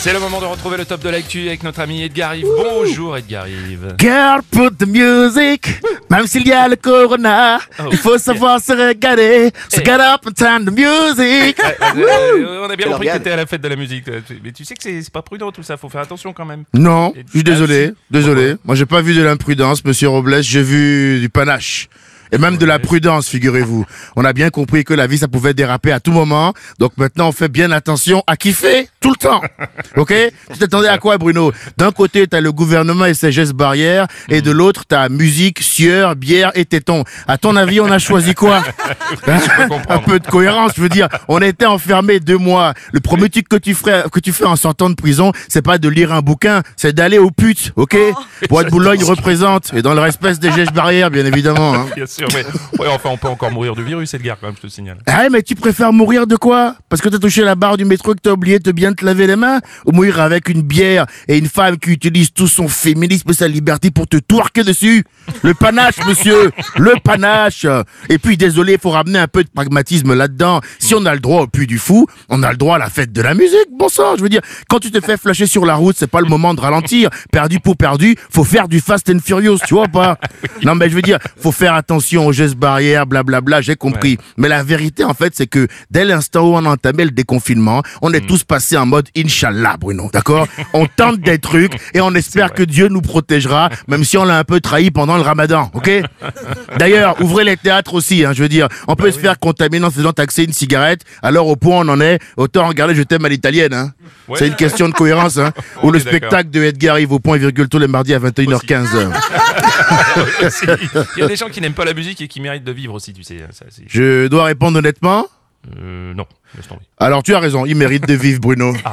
C'est le moment de retrouver le top de l'actu avec notre ami Edgar Yves. Bonjour Edgar Yves. Girl, put the music. Même s'il y a le corona, il faut savoir se regarder. So get up and turn the music. On a bien compris que t'étais à la fête de la musique. Mais tu sais que c'est pas prudent tout ça, faut faire attention quand même. Non, je suis désolé. Moi j'ai pas vu de l'imprudence, monsieur Robles, j'ai vu du panache. Et même de la prudence, figurez-vous. On a bien compris que la vie, ça pouvait déraper à tout moment. Donc maintenant, on fait bien attention à kiffer tout le temps. OK? Tu t'attendais à quoi, Bruno? D'un côté, t'as le gouvernement et ses gestes barrières. Et de l'autre, t'as musique, sueur, bière et tétons. À ton avis, on a choisi quoi? Un peu de cohérence, je veux dire. On était enfermés 2 mois. Le premier truc que tu fais en sortant de prison, c'est pas de lire un bouquin, c'est d'aller aux putes. OK? Bois de Boulogne représente. Et dans le respect des gestes barrières, bien évidemment, hein. Ouais, enfin, on peut encore mourir du virus, Edgar, quand même, je te signale. Ah ouais, mais tu préfères mourir de quoi? Parce que t'as touché la barre du métro et que t'as oublié de bien te laver les mains? Ou mourir avec une bière et une femme qui utilise tout son féminisme et sa liberté pour te twerker dessus? Le panache, monsieur! Le panache! Et puis, désolé, faut ramener un peu de pragmatisme là-dedans. Si on a le droit au puits du fou, on a le droit à la fête de la musique, bon sang! Je veux dire, quand tu te fais flasher sur la route, c'est pas le moment de ralentir. Perdu pour perdu, faut faire du Fast and Furious, tu vois pas? Non, mais je veux dire, faut faire attention aux gestes barrières, blablabla, j'ai compris. Ouais. Mais la vérité, en fait, c'est que dès l'instant où on a entamé le déconfinement, on est tous passés en mode Inch'Allah, Bruno, d'accord? On tente des trucs et on espère que Dieu nous protégera, même si on l'a un peu trahi pendant le ramadan, ok? D'ailleurs, ouvrez les théâtres aussi, hein, je veux dire. On peut se faire contaminer en se faisant taxer une cigarette, alors au point où on en est, autant regarder Je t'aime à l'italienne, hein. Ouais. C'est une question de cohérence, hein. Ou le spectacle de Edgar Yves au point et virgule tous les mardis à 21h15. Il y a des gens qui n'aiment pas la musique et qui mérite de vivre aussi, tu sais. Ça, je dois répondre honnêtement? Non. Alors tu as raison, il mérite de vivre, Bruno. Ah,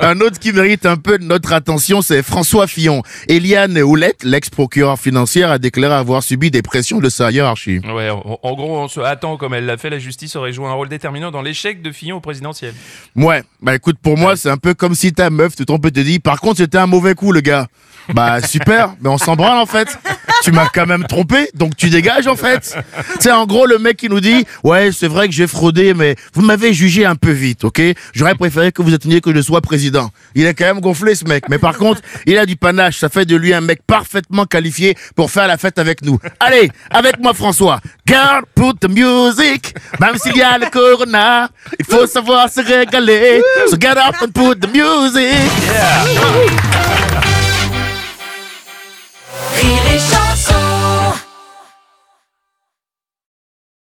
un autre qui mérite un peu de notre attention, c'est François Fillon. Eliane Houlette, l'ex-procureure financière, a déclaré avoir subi des pressions de sa hiérarchie. Ouais, en gros, on se attend comme elle l'a fait, la justice aurait joué un rôle déterminant dans l'échec de Fillon au présidentiel. Ouais, bah écoute, pour moi, c'est un peu comme si ta meuf te trompe et te dit, par contre, c'était un mauvais coup, le gars. Bah super, mais on s'en branle en fait. Tu m'as quand même trompé, donc tu dégages en fait. Tu sais, en gros, le mec qui nous dit, ouais, c'est vrai que j'ai fraudé, mais vous m'avez jugé un peu vite, ok? J'aurais préféré que vous attendiez que je sois président. Il est quand même gonflé, ce mec. Mais par contre, il a du panache. Ça fait de lui un mec parfaitement qualifié pour faire la fête avec nous. Allez, avec moi, François. Girl, put the music. Même s'il y a le corona, il faut savoir se régaler. So get up and put the music.